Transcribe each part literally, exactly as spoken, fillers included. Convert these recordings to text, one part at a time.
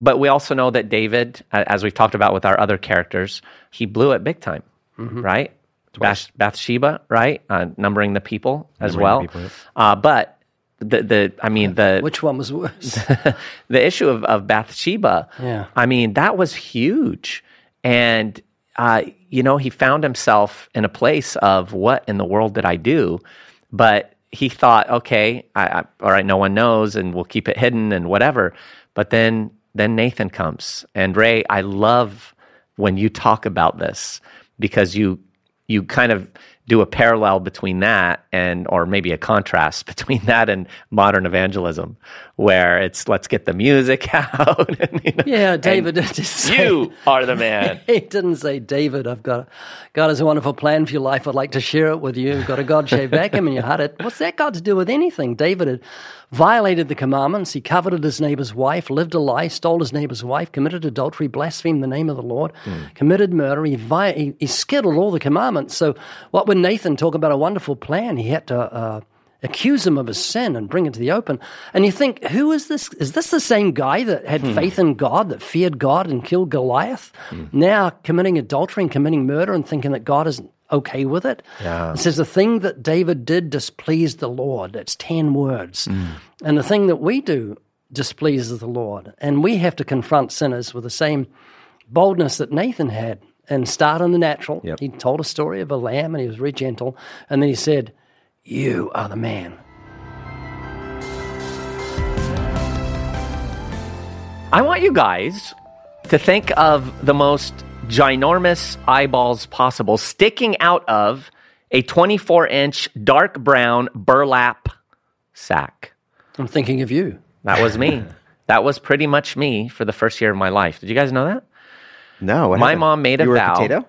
But we also know that David, as we've talked about with our other characters, he blew it big time, mm-hmm. right? Bath- Bathsheba, right? Uh, numbering the people as numbering well. People, yes. uh, but the, the I mean, the... Which one was worse? the, the issue of, of Bathsheba, yeah. I mean, that was huge. And, uh, you know, he found himself in a place of, what in the world did I do? But he thought, okay, I, I, all right, no one knows, and we'll keep it hidden and whatever. But then... Then Nathan comes. And Ray, I love when you talk about this, because you you kind of do a parallel between that and, or maybe a contrast between that and modern evangelism, where it's, let's get the music out. And, you know, yeah, David didn't say, you are the man. He didn't say, David, I've got, God has a wonderful plan for your life. I'd like to share it with you. You've got a God-shaped vacuum in your heart. It, what's that got to do with anything? David had violated the commandments. He coveted his neighbor's wife, lived a lie, stole his neighbor's wife, committed adultery, blasphemed the name of the Lord, mm. committed murder. He, vi- he, he skittled all the commandments. So what would Nathan talk about a wonderful plan? He had to uh, accuse him of his sin and bring it to the open. And you think, who is this? Is this the same guy that had hmm. faith in God, that feared God and killed Goliath? Hmm. Now committing adultery and committing murder and thinking that God isn't okay with it. Yeah. It says the thing that David did displeased the Lord. It's ten words. Mm. And the thing that we do displeases the Lord. And we have to confront sinners with the same boldness that Nathan had and start in the natural. Yep. He told a story of a lamb and he was very gentle. And then he said, you are the man. I want you guys to think of the most ginormous eyeballs possible sticking out of a twenty-four inch dark brown burlap sack. I'm thinking of you. That was me. That was pretty much me for the first year of my life. Did you guys know that? No. What my happened? Mom made a you vow. You were a potato?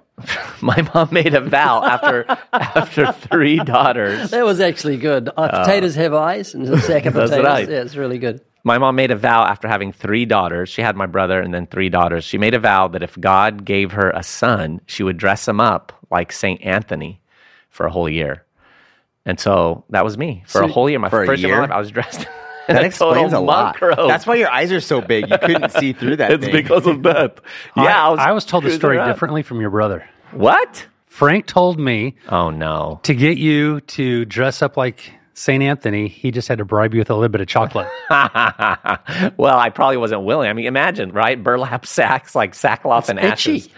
My mom made a vow after after three daughters. That was actually good. Uh, potatoes have eyes, and the sack of potatoes. Right. Yeah, it's really good. My mom made a vow after having three daughters. She had my brother and then three daughters. She made a vow that if God gave her a son, she would dress him up like Saint Anthony for a whole year. And so that was me. For so a whole year, my first year of my life, I was dressed in that a explains total a lot. Robe. That's why your eyes are so big. You couldn't see through that. It's thing. Because of that. Yeah, I, I, was, I was told the story differently from your brother. What? Frank told me. Oh, no. To get you to dress up like Saint Anthony, he just had to bribe you with a little bit of chocolate. Well, I probably wasn't willing. I mean, imagine, right? Burlap sacks, like sackcloth it's and itchy. Ashes.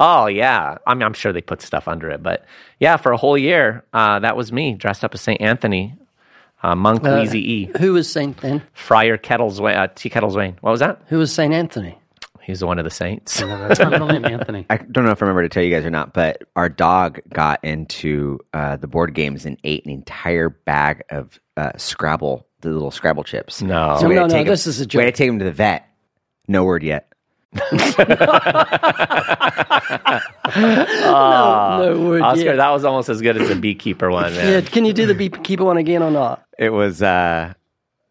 Oh, yeah. I mean, I'm sure they put stuff under it. But yeah, for a whole year, uh, that was me dressed up as Saint Anthony, uh, Monk uh, Wheezy E. Who was Saint then? Friar Kettles, uh, T. Kettles Wayne. What was that? Who was Saint Anthony? He's one of the saints. Anthony. I don't know if I remember to tell you guys or not, but our dog got into uh, the board games and ate an entire bag of uh, Scrabble, the little Scrabble chips. No, so no, no, no this him, is a joke. We had to take him to the vet. No word yet. oh, no, no word Oscar, yet. That was almost as good as the beekeeper one. Man. Yeah, can you do the beekeeper one again or not? It was, uh,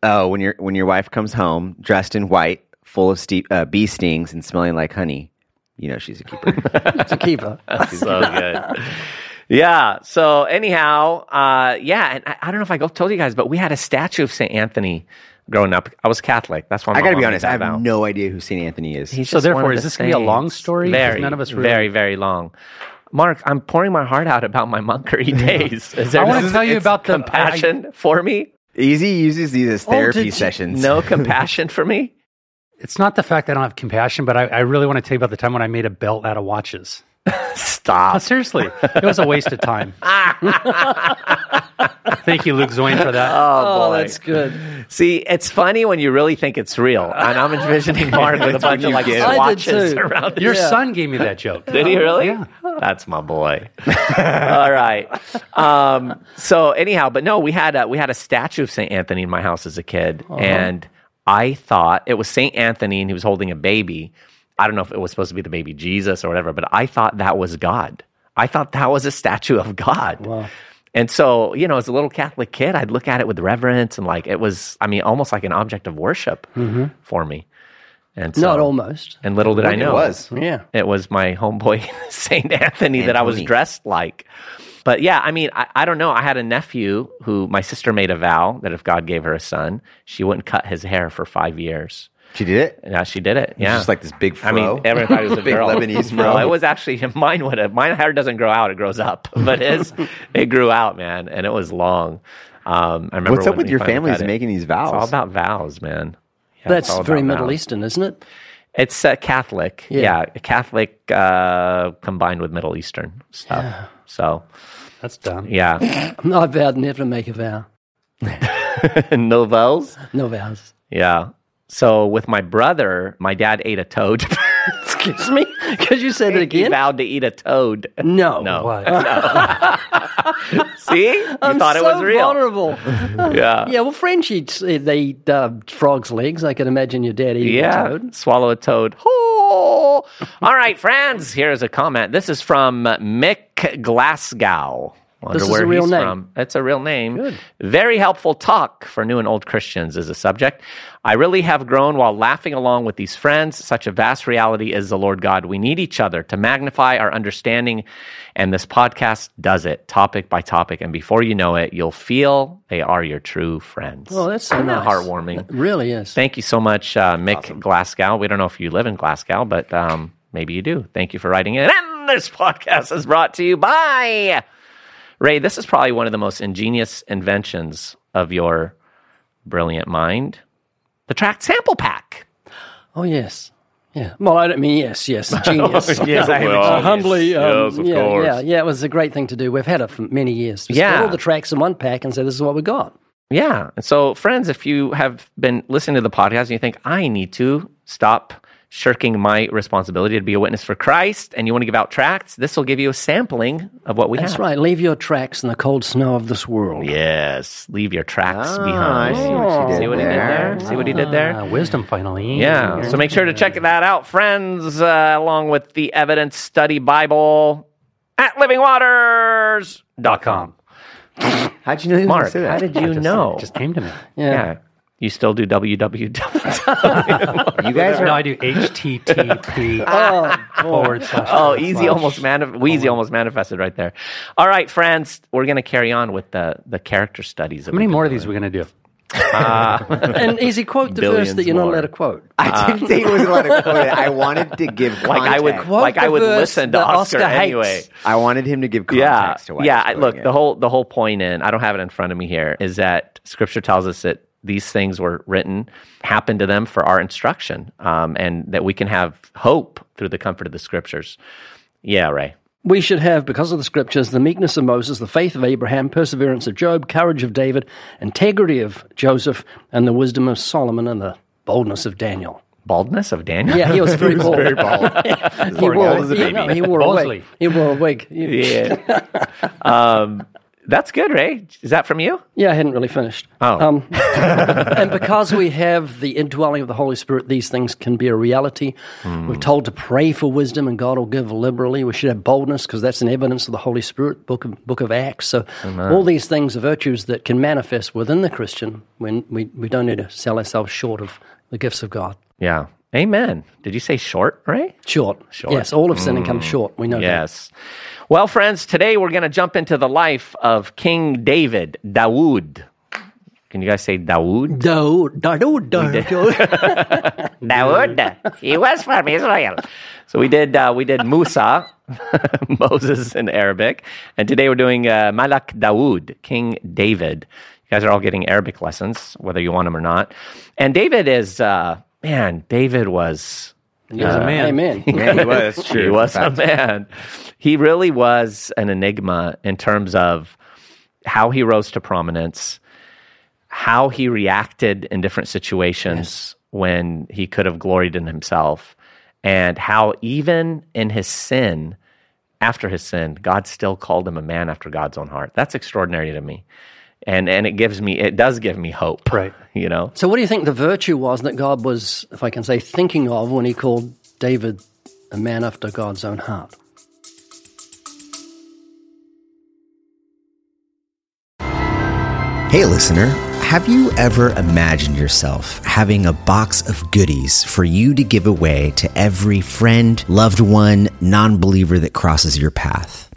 oh, when, your when your wife comes home dressed in white, full of ste- uh, bee stings and smelling like honey, you know she's a keeper. She's a keeper. She's so good. Yeah, so anyhow, uh, yeah, and I, I don't know if I told you guys, but we had a statue of Saint Anthony growing up. I was Catholic. That's why I got to be honest, I have about. no idea who Saint Anthony is. He's so therefore, is this going to be a long story? Very, none of us really... very, very long. Mark, I'm pouring my heart out about my monkery days. Is there I want to tell you about the... compassion I, I, for me. Easy uses these as therapy oh, sessions. No compassion for me? It's not the fact that I don't have compassion, but I, I really want to tell you about the time when I made a belt out of watches. Stop. No, seriously. It was a waste of time. Thank you, Luke Zawain, for that. Oh, oh, boy. That's good. See, it's funny when you really think it's real. And I'm envisioning Mark with a bunch of like watches around him. Your yeah. son gave me that joke. Did he really? Yeah. That's my boy. All right. Um, so anyhow, but no, we had a, we had a statue of Saint Anthony in my house as a kid. Uh-huh. And I thought it was Saint Anthony and he was holding a baby. I don't know if it was supposed to be the baby Jesus or whatever, but I thought that was God. I thought that was a statue of God. Wow. And so, you know, as a little Catholic kid, I'd look at it with reverence and like it was, I mean, almost like an object of worship mm-hmm. for me. And so, not almost. And little did I, I know. It was. Yeah. It was my homeboy, Saint Anthony, Anthony, that I was dressed like. But yeah, I mean, I, I don't know. I had a nephew who my sister made a vow that if God gave her a son, she wouldn't cut his hair for five years. She did it? Yeah, she did it. Yeah. Just like this big fro. I mean, everybody was a big girl. Lebanese fro. No, it was actually, mine would have, mine hair doesn't grow out, it grows up. But it's, it grew out, man, and it was long. Um, I remember What's up with your families making these vows? It's all about vows, man. Yeah, That's very Middle vows. Eastern, isn't it? It's uh, Catholic. Yeah. yeah Catholic uh, combined with Middle Eastern stuff. Yeah. So. That's dumb. Yeah. I vowed never to make a vow. No vows? No vows. Yeah. So with my brother, my dad ate a toad. Excuse me? Because you said it again? He vowed to eat a toad. No. No. no. See? You I'm thought so it was real. Vulnerable. yeah. Yeah, well, French eat, they eat uh, frogs' legs. I can imagine your dad eating yeah. a toad. Swallow a toad. Oh. All right, friends, here's a comment. This is from Mick Glasgow. Wonder this is where a real he's name. From. It's a real name. Good. Very helpful talk for new and old Christians is a subject. I really have grown while laughing along with these friends. Such a vast reality is the Lord God. We need each other to magnify our understanding, and this podcast does it, topic by topic. And before you know it, you'll feel they are your true friends. Oh, that's so nice. Heartwarming. It really is. Thank you so much, uh, Mick awesome. Glasgow. We don't know if you live in Glasgow, but um, maybe you do. Thank you for writing in. And this podcast is brought to you by... Ray, this is probably one of the most ingenious inventions of your brilliant mind. The tract sample pack. Oh, yes. Yeah. Well, I don't mean yes, yes, genius. yes, I well, genius. Humbly, um, yes, of yeah, course. Yeah, yeah, it was a great thing to do. We've had it for many years. Just yeah. put all the tracts in one pack and say, this is what we got. Yeah. And so, friends, if you have been listening to the podcast and you think, I need to stop shirking my responsibility to be a witness for Christ, and you want to give out tracts, this will give you a sampling of what we That's have. That's right. Leave your tracts in the cold snow of this world. Yes. Leave your tracts oh, behind. I see what, she did see what he did there? See what he did there? Ah, wisdom, finally. Yeah. So make sure to check that out, friends, uh, along with the Evidence Study Bible at living waters dot com. How'd you know you were going to say that? How did you just, know? It just came to me. Yeah. yeah. You still do double-u double-u double-u dot You guys are... No, I do H T T P oh, forward slash. Oh, easy slash. almost manif- Wheezy oh. almost manifested right there. All right, friends, we're going to carry on with the, the character studies. How many more of these are we going to do? Uh, and easy quote the verse that you're not allowed to quote. I didn't uh, think it was allowed to quote it. I wanted to give context. Like I would, quote like I would listen to Oscar, Oscar anyway. I wanted him to give context yeah, to what Yeah, I, look, it. the whole the whole point in, I don't have it in front of me here, is that Scripture tells us that these things were written, happened to them for our instruction, um, and that we can have hope through the comfort of the Scriptures. Yeah, Ray. We should have, because of the Scriptures, the meekness of Moses, the faith of Abraham, perseverance of Job, courage of David, integrity of Joseph, and the wisdom of Solomon, and the boldness of Daniel. Baldness of Daniel? Yeah, he was very bald. He was very bald. he, wore, was a baby. No, he, wore a wig. he wore a wig. Yeah. um... That's good, Ray. Is that from you? Yeah, I hadn't really finished. Oh. Um, and because we have the indwelling of the Holy Spirit, these things can be a reality. Mm. We're told to pray for wisdom, and God will give liberally. We should have boldness, because that's an evidence of the Holy Spirit, book of, book of Acts. So Amen. All these things are virtues that can manifest within the Christian when we, we don't need to sell ourselves short of the gifts of God. Yeah. Amen. Did you say short, Ray? Short. Short. Yes, all of sin and mm. comes short. We know yes. that. Yes. Well, friends, today we're going to jump into the life of King David, Dawood. Can you guys say Dawood? Dawood. Dawood. Dawood. Dawood. He was from Israel. So we did uh, we did Musa, Moses in Arabic. And today we're doing uh, Malak Dawood, King David. You guys are all getting Arabic lessons, whether you want them or not. And David is... Uh, Man, David was... He was uh, a man. Amen. Yeah, he was. True. He was a man. He really was an enigma in terms of how he rose to prominence, how he reacted in different situations yes. when he could have gloried in himself, and how even in his sin, after his sin, God still called him a man after God's own heart. That's extraordinary to me. And and it gives me, it does give me hope, right? You know. So what do you think the virtue was that God was, if I can say, thinking of when he called David a man after God's own heart? Hey, listener, have you ever imagined yourself having a box of goodies for you to give away to every friend, loved one, non-believer that crosses your path?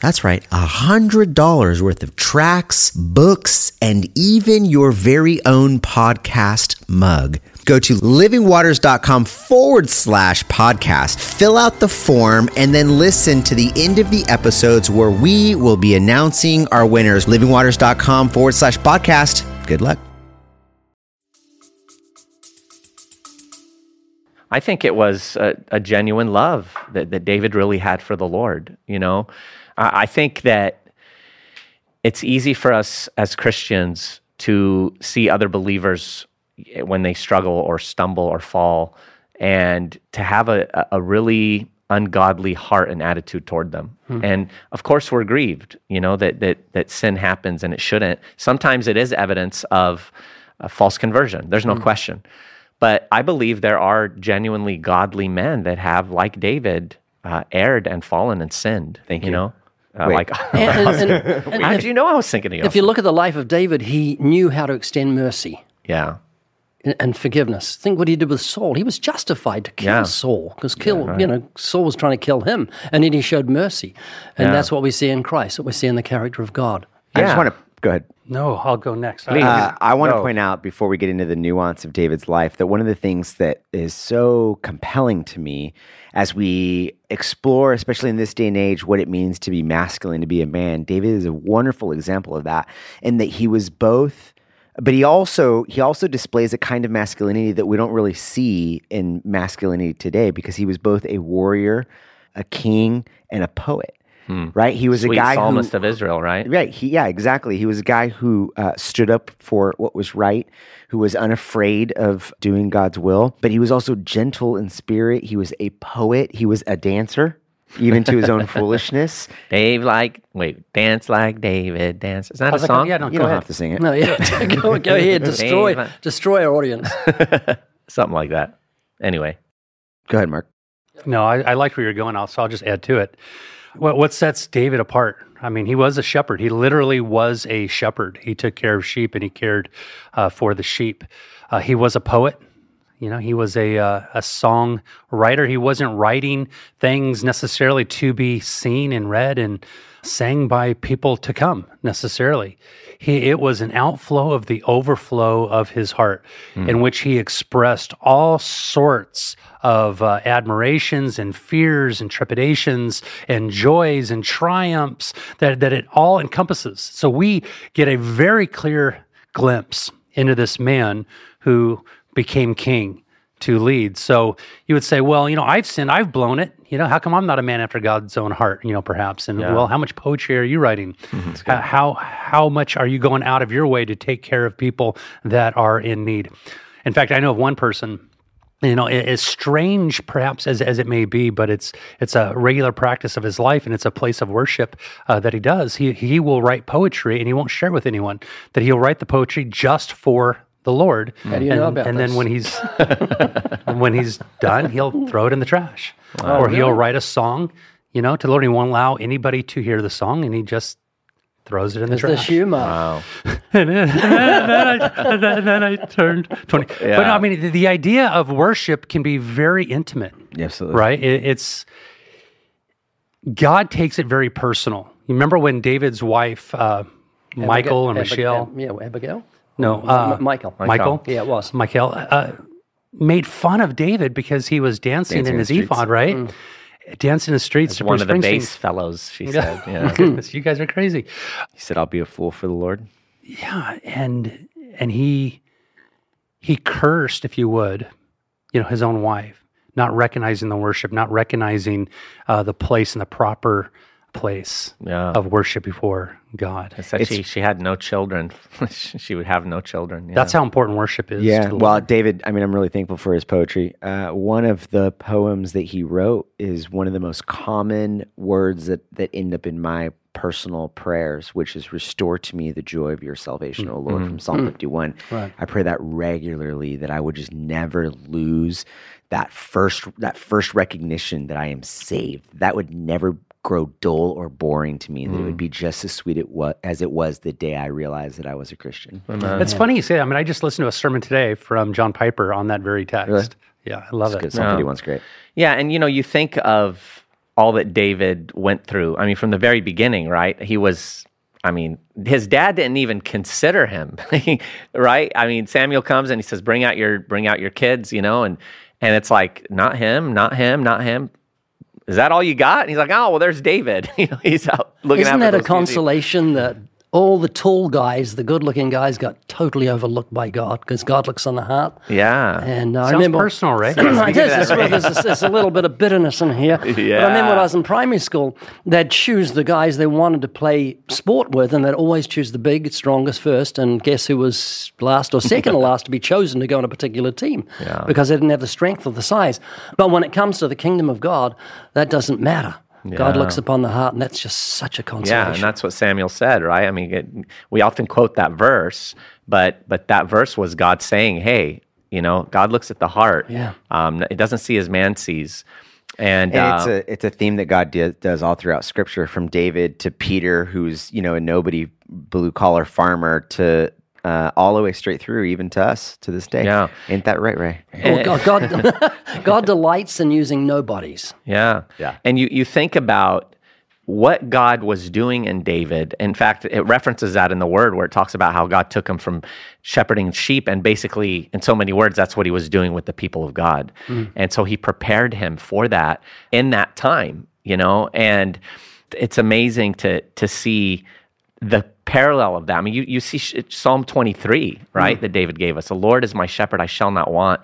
That's right, one hundred dollars worth of tracks, books, and even your very own podcast mug. Go to livingwaters.com forward slash podcast, fill out the form, and then listen to the end of the episodes where we will be announcing our winners. livingwaters.com forward slash podcast. Good luck. I think it was a, a genuine love that, that David really had for the Lord, you know? I think that it's easy for us as Christians to see other believers when they struggle or stumble or fall and to have a, a really ungodly heart and attitude toward them. Hmm. And of course we're grieved, you know, that, that, that sin happens and it shouldn't. Sometimes it is evidence of a false conversion. There's no hmm. question. But I believe there are genuinely godly men that have, like David, uh, erred and fallen and sinned. Thank you. you know? Uh, like, and, and, and, and how did you know I was thinking of you? If you look at the life of David, he knew how to extend mercy, yeah, and, and forgiveness. Think what he did with Saul. He was justified to kill yeah. Saul because kill, yeah, right. you know, Saul was trying to kill him, and then he showed mercy, and yeah. that's what we see in Christ. What we see in the character of God. Yeah. I just want to go ahead. No, I'll go next. Uh, I want to no. point out before we get into the nuance of David's life that one of the things that is so compelling to me as we explore, especially in this day and age, what it means to be masculine, to be a man, David is a wonderful example of that, in that he was both, but he also he also displays a kind of masculinity that we don't really see in masculinity today, because he was both a warrior, a king, and a poet. Right, he was Sweet a guy psalmist who, of Israel, right? Right, he, yeah, exactly. He was a guy who uh, stood up for what was right, who was unafraid of doing God's will, but he was also gentle in spirit. He was a poet. He was a dancer, even to his own foolishness. Dave, like, wait, dance like David, dance. Is that a like, song? Yeah, no, you don't ahead. have to sing it. No, yeah, go, go ahead, destroy, Dave, destroy our audience. Something like that. Anyway, go ahead, Mark. No, I, I liked where you're going, so I'll just add to it. What what sets David apart? I mean, he was a shepherd. He literally was a shepherd. He took care of sheep and he cared uh, for the sheep. Uh, he was a poet. You know, he was a uh, a song writer. He wasn't writing things necessarily to be seen and read and sang by people to come necessarily. He it was an outflow of the overflow of his heart, mm. in which he expressed all sorts of uh, admirations and fears and trepidations and joys and triumphs that that it all encompasses. So we get a very clear glimpse into this man who became king to lead. So you would say, well, you know, I've sinned, I've blown it. You know, how come I'm not a man after God's own heart, you know, perhaps? And yeah. well, how much poetry are you writing? Mm-hmm. Uh, how how much are you going out of your way to take care of people that are in need? In fact, I know of one person, you know, as strange perhaps as, as it may be, but it's it's a regular practice of his life, and it's a place of worship uh, that he does. He, he will write poetry, and he won't share with anyone, that he'll write the poetry just for the Lord. How do you and, know about and this? Then when he's when he's done, he'll throw it in the trash. Wow. Or he'll write a song, you know, to the Lord. He won't allow anybody to hear the song, and he just throws it in the it's trash. It's the humor. Wow. And then, then, I, then, then I turned twenty. Yeah. But I mean, the, the idea of worship can be very intimate. Absolutely. Right? It, it's, God takes it very personal. You remember when David's wife, uh, Abigail, Michal and Michelle. Ab- yeah, Abigail? No, uh, M- Michael. Michael. Yeah, it was. Michael uh, made fun of David because he was dancing, dancing in his streets. ephod, right? Mm. Dancing in the streets. As one of the bass fellows, she said. Yeah. Goodness, you guys are crazy. He said, I'll be a fool for the Lord. Yeah, and and he he cursed, if you would, you know, his own wife, not recognizing the worship, not recognizing uh, the place and the proper place yeah. of worship before God. It's that it's, she, she had no children. She would have no children. Yeah. That's how important worship is. Yeah. To the well, Lord. David, I mean, I'm really thankful for his poetry. Uh, one of the poems that he wrote is one of the most common words that, that end up in my personal prayers, which is "Restore to me the joy of your salvation, mm-hmm. O Lord," from Psalm mm-hmm. fifty-one. Right. I pray that regularly, that I would just never lose that first that first recognition that I am saved. That would never grow dull or boring to me. Mm. That it would be just as sweet it was, as it was the day I realized that I was a Christian. Amen. It's yeah. funny you say that. I mean, I just listened to a sermon today from John Piper on that very text. Really? Yeah, I love it's it. Psalm fifty-one's great. Yeah, and you know, you think of all that David went through. I mean, from the very beginning, right? He was, I mean, his dad didn't even consider him, right? I mean, Samuel comes and he says, bring out your, bring out your kids, you know, and and it's like, not him, not him, not him. Is that all you got? And he's like, oh, well, there's David. You know, he's out looking after those. Isn't that a consolation that all the tall guys, the good-looking guys, got totally overlooked by God because God looks on the heart. Yeah. And uh, sounds I remember, personal, right? It is. There's, there's a little bit of bitterness in here. Yeah. But I remember when I was in primary school, they'd choose the guys they wanted to play sport with, and they'd always choose the big, strongest first, and guess who was last or second or last to be chosen to go on a particular team yeah. because they didn't have the strength or the size. But when it comes to the kingdom of God, that doesn't matter. Yeah. God looks upon the heart, and that's just such a consolation. Yeah, and that's what Samuel said, right? I mean, it, we often quote that verse, but but that verse was God saying, hey, you know, God looks at the heart. Yeah, um, it doesn't see as man sees. And, and uh, it's a it's a theme that God do, does all throughout Scripture, from David to Peter, who's, you know, a nobody, blue-collar farmer, to Uh, all the way straight through, even to us, to this day. Yeah. Ain't that right, Ray? Well, God, God, God delights in using nobodies. Yeah. yeah. And you, you think about what God was doing in David. In fact, it references that in the Word where it talks about how God took him from shepherding sheep, and basically, in so many words, that's what he was doing with the people of God. Mm. And so he prepared him for that in that time, you know? And it's amazing to to see the parallel of that. I mean, you, you see Psalm twenty-three, right, mm. that David gave us. The Lord is my shepherd, I shall not want.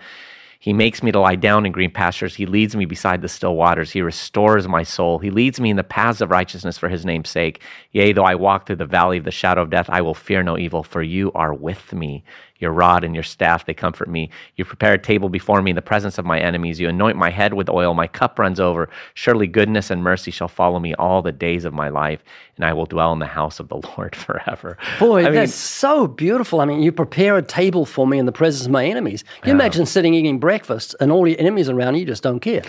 He makes me to lie down in green pastures. He leads me beside the still waters. He restores my soul. He leads me in the paths of righteousness for his name's sake. Yea, though I walk through the valley of the shadow of death, I will fear no evil, for you are with me. Your rod and your staff, they comfort me. You prepare a table before me in the presence of my enemies. You anoint my head with oil. My cup runs over. Surely goodness and mercy shall follow me all the days of my life, and I will dwell in the house of the Lord forever. Boy, I that's mean, so beautiful. I mean, you prepare a table for me in the presence of my enemies. You yeah. imagine sitting eating breakfast and all your enemies around you, you just don't care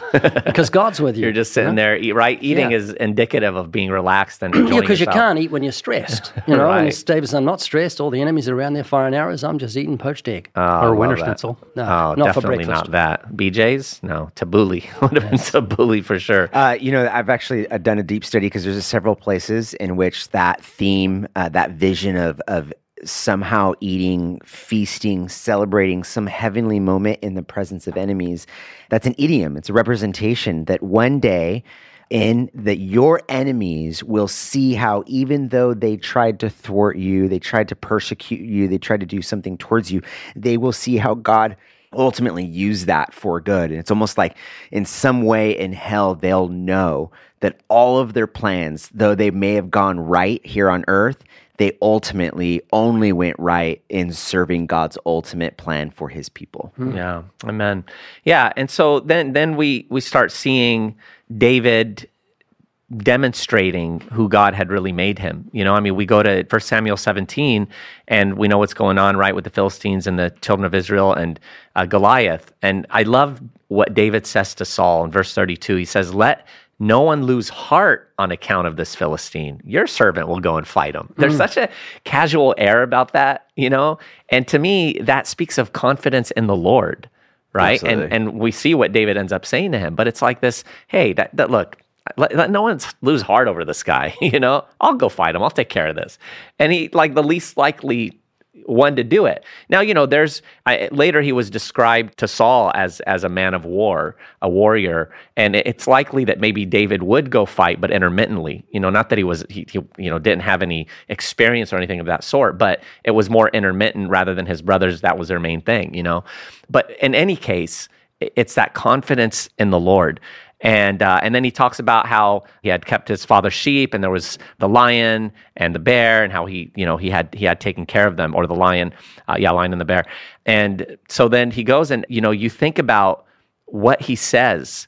because God's with you. You're just sitting you know? there, right? Eating yeah. is indicative of being relaxed and enjoying yeah, because you can't eat when you're stressed. You know, right. When David's, I'm not stressed. All the enemies around there firing arrows. I'm just eating poached egg. Oh, or winter schnitzel. No, oh, not for breakfast. Definitely not that. B J's? No, tabbouleh. Would have yes. been tabbouleh for sure. Uh, you know, I've actually done a deep study because there's several places in which that theme, uh, that vision of of somehow eating, feasting, celebrating some heavenly moment in the presence of enemies, that's an idiom. It's a representation that one day in that your enemies will see how even though they tried to thwart you, they tried to persecute you, they tried to do something towards you, they will see how God ultimately use that for good. And it's almost like in some way in hell, they'll know that all of their plans, though they may have gone right here on earth, they ultimately only went right in serving God's ultimate plan for his people. Hmm. Yeah, amen. Yeah, and so then then we we start seeing David demonstrating who God had really made him. You know, I mean, we go to First Samuel seventeen, and we know what's going on, right, with the Philistines and the children of Israel and uh, Goliath. And I love what David says to Saul in verse thirty-two. He says, let no one lose heart on account of this Philistine. Your servant will go and fight him. There's mm. such a casual air about that, you know? And to me, that speaks of confidence in the Lord, right? And, and we see what David ends up saying to him, but it's like this, hey, that, that look, Let, let no one lose heart over this guy, you know? I'll go fight him. I'll take care of this. And he, like, the least likely one to do it. Now, you know, there's, I, later he was described to Saul as as a man of war, a warrior, and it's likely that maybe David would go fight, but intermittently, you know, not that he was, he, he you know, didn't have any experience or anything of that sort, but it was more intermittent rather than his brothers. That was their main thing, you know? But in any case, it's that confidence in the Lord. And uh, and then he talks about how he had kept his father's sheep, and there was the lion and the bear, and how he you know he had he had taken care of them, or the lion, uh, yeah, lion and the bear. And so then he goes, and you know you think about what he says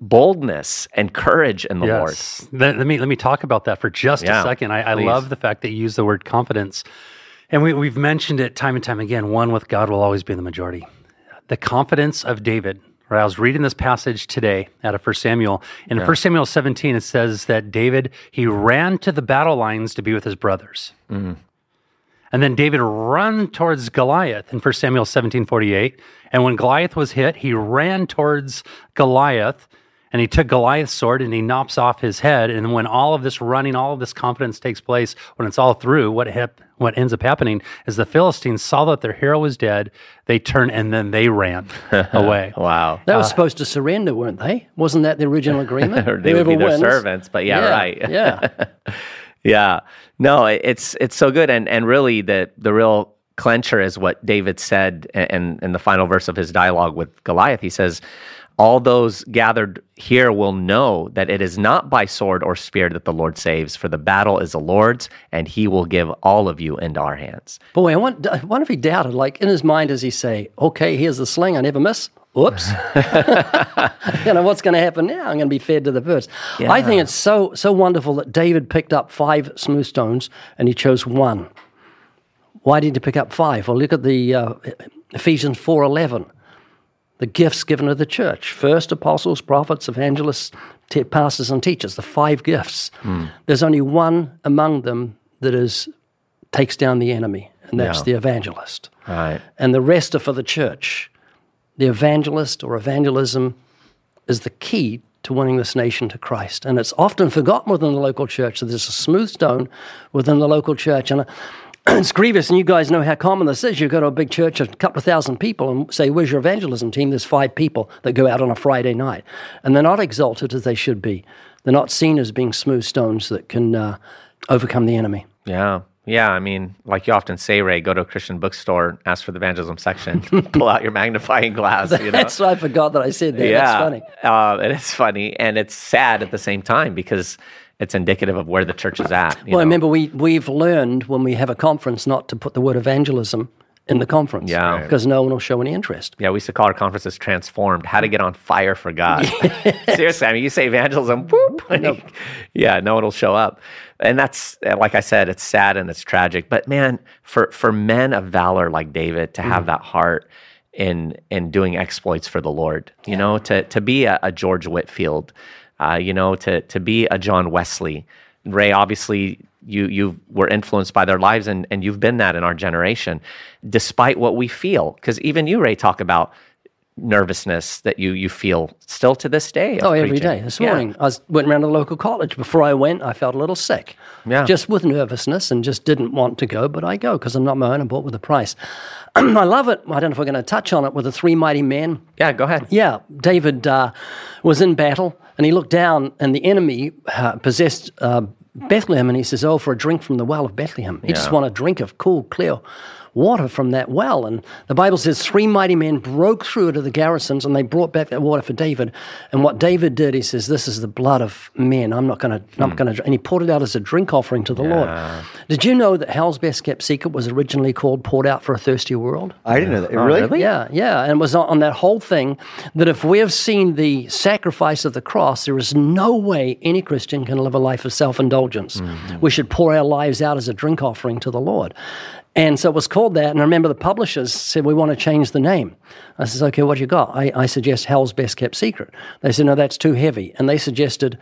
boldness and courage in the yes. Lord. Let, let me let me talk about that for just yeah, a second. I, I love the fact that you use the word confidence. And we, we've mentioned it time and time again, one with God will always be in the majority. The confidence of David. Right, I was reading this passage today out of First Samuel. In yeah. First Samuel seventeen, it says that David, he ran to the battle lines to be with his brothers. Mm-hmm. And then David ran towards Goliath in First Samuel seventeen forty-eight. And when Goliath was hit, he ran towards Goliath, and he took Goliath's sword and he knocks off his head. And when all of this running, all of this confidence takes place, when it's all through, what hap- what ends up happening is the Philistines saw that their hero was dead. They turned and then they ran away. Wow. They were uh, supposed to surrender, weren't they? Wasn't that the original agreement? they Whoever would be their wins. servants, but yeah, yeah right. yeah. yeah. No, it's it's so good. And and really the, the real clincher is what David said in, in the final verse of his dialogue with Goliath. He says, all those gathered here will know that it is not by sword or spear that the Lord saves, for the battle is the Lord's, and he will give all of you into our hands. Boy, I wonder, I wonder if he doubted, like in his mind, does he say, okay, here's the sling, I never miss. Oops. You know, what's going to happen now? I'm going to be fed to the birds. Yeah. I think it's so so wonderful that David picked up five smooth stones, and he chose one. Why did he pick up five? Well, look at the uh, Ephesians four eleven. The gifts given to the church, first apostles, prophets, evangelists, te- pastors, and teachers, the five gifts. Mm. There's only one among them that is takes down the enemy, and that's yeah. the evangelist. Right. And the rest are for the church. The evangelist or evangelism is the key to winning this nation to Christ. And it's often forgotten within the local church that there's a smooth stone within the local church. And a, it's grievous, and you guys know how common this is. You go to a big church of a couple of thousand people and say, where's your evangelism team? There's five people that go out on a Friday night. And they're not exalted as they should be. They're not seen as being smooth stones that can uh, overcome the enemy. Yeah. Yeah, I mean, like you often say, Ray, go to a Christian bookstore, ask for the evangelism section, pull out your magnifying glass. You know? That's why I forgot that I said that. Yeah, that's funny. Uh, it is funny, and it's sad at the same time because it's indicative of where the church is at. You well, know? remember, we, we've learned when we have a conference not to put the word evangelism in the conference yeah. because no one will show any interest. Yeah, we used to call our conferences Transformed, How to Get on Fire for God. Yes. Seriously, I mean, you say evangelism, whoop, like, nope. yeah, no one will show up. And that's, like I said, it's sad and it's tragic. But man, for, for men of valor like David to have mm. that heart in in doing exploits for the Lord, you yeah. know, to to be a, a George Whitefield, uh, you know, to to be a John Wesley. Ray, obviously, you you were influenced by their lives, and, and you've been that in our generation, despite what we feel. Because even you, Ray, talk about nervousness that you you feel still to this day. Oh, every preaching. day. This yeah. morning, I was, went around to the local college. Before I went, I felt a little sick, yeah. just with nervousness and just didn't want to go, but I go because I'm not my own. I bought with a price. I love it. I don't know if we're going to touch on it with the three mighty men. Yeah, go ahead. Yeah, David uh, was in battle, and he looked down, and the enemy uh, possessed uh, Bethlehem, and he says, oh, for a drink from the well of Bethlehem. He yeah. just want a drink of cool, clear water from that well. And the Bible says three mighty men broke through to the garrisons, and they brought back that water for David. And what David did, he says, this is the blood of men. I'm not going to, I'm going to, and he poured it out as a drink offering to the yeah. Lord. Did you know that Hell's Best Kept Secret was originally called Poured Out for a Thirsty World? I didn't know that. Oh, really? really? Yeah, yeah. And it was on that whole thing that if we have seen the sacrifice of the cross, there is no way any Christian can live a life of self-indulgence. Mm-hmm. We should pour our lives out as a drink offering to the Lord. And so it was called that, and I remember the publishers said, we want to change the name. I says, okay, what you got? I, I suggest Hell's Best Kept Secret. They said, no, that's too heavy. And they suggested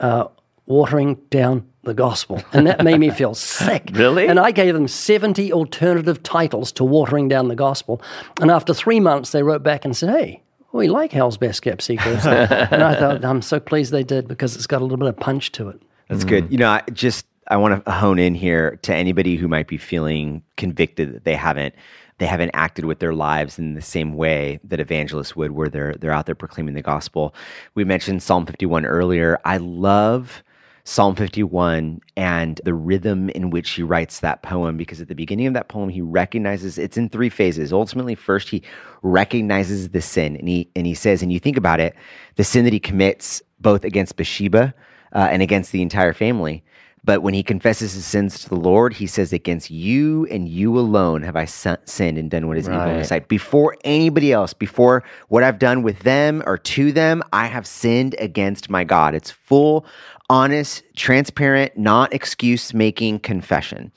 uh, Watering Down the Gospel. And that made me feel sick. Really? And I gave them seventy alternative titles to Watering Down the Gospel. And after three months, they wrote back and said, hey, we like Hell's Best Kept Secret. So, and I thought, I'm so pleased they did because it's got a little bit of punch to it. That's mm. good. You know, I just, I want to hone in here to anybody who might be feeling convicted that they haven't, they haven't acted with their lives in the same way that evangelists would, where they're, they're out there proclaiming the gospel. We mentioned Psalm fifty-one earlier. I love Psalm fifty-one and the rhythm in which he writes that poem, because at the beginning of that poem, he recognizes it's in three phases. Ultimately, first, he recognizes the sin, and he, and he says, and you think about it, the sin that he commits both against Bathsheba uh, and against the entire family. But when he confesses his sins to the Lord, he says, against you and you alone have I sinned and done what is right. evil in your sight. Before anybody else, before what I've done with them or to them, I have sinned against my God. It's full, honest, transparent, not excuse-making confession.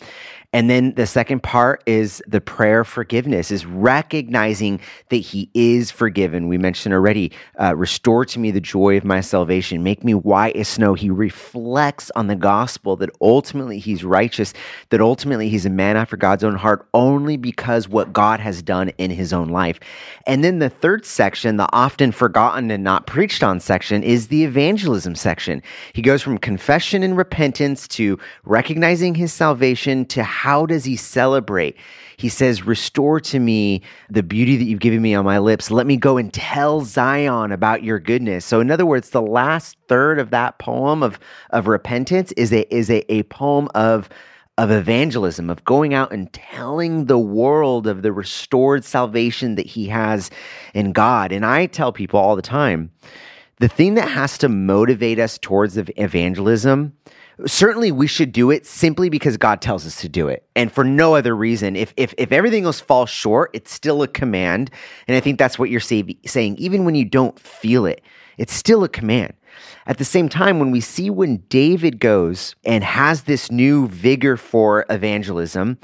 And then the second part is the prayer of forgiveness, is recognizing that he is forgiven. We mentioned already, uh, restore to me the joy of my salvation. Make me white as snow. He reflects on the gospel that ultimately he's righteous, that ultimately he's a man after God's own heart only because what God has done in his own life. And then the third section, the often forgotten and not preached on section, is the evangelism section. He goes from confession and repentance to recognizing his salvation to how does he celebrate? He says, restore to me the beauty that you've given me on my lips. Let me go and tell Zion about your goodness. So in other words, the last third of that poem of, of repentance is a, is a, a poem of of evangelism, of going out and telling the world of the restored salvation that he has in God. And I tell people all the time, the thing that has to motivate us towards evangelism, certainly we should do it simply because God tells us to do it and for no other reason. If if if everything else falls short, it's still a command. And I think that's what you're say, saying. Even when you don't feel it, it's still a command. At the same time, when we see when David goes and has this new vigor for evangelism,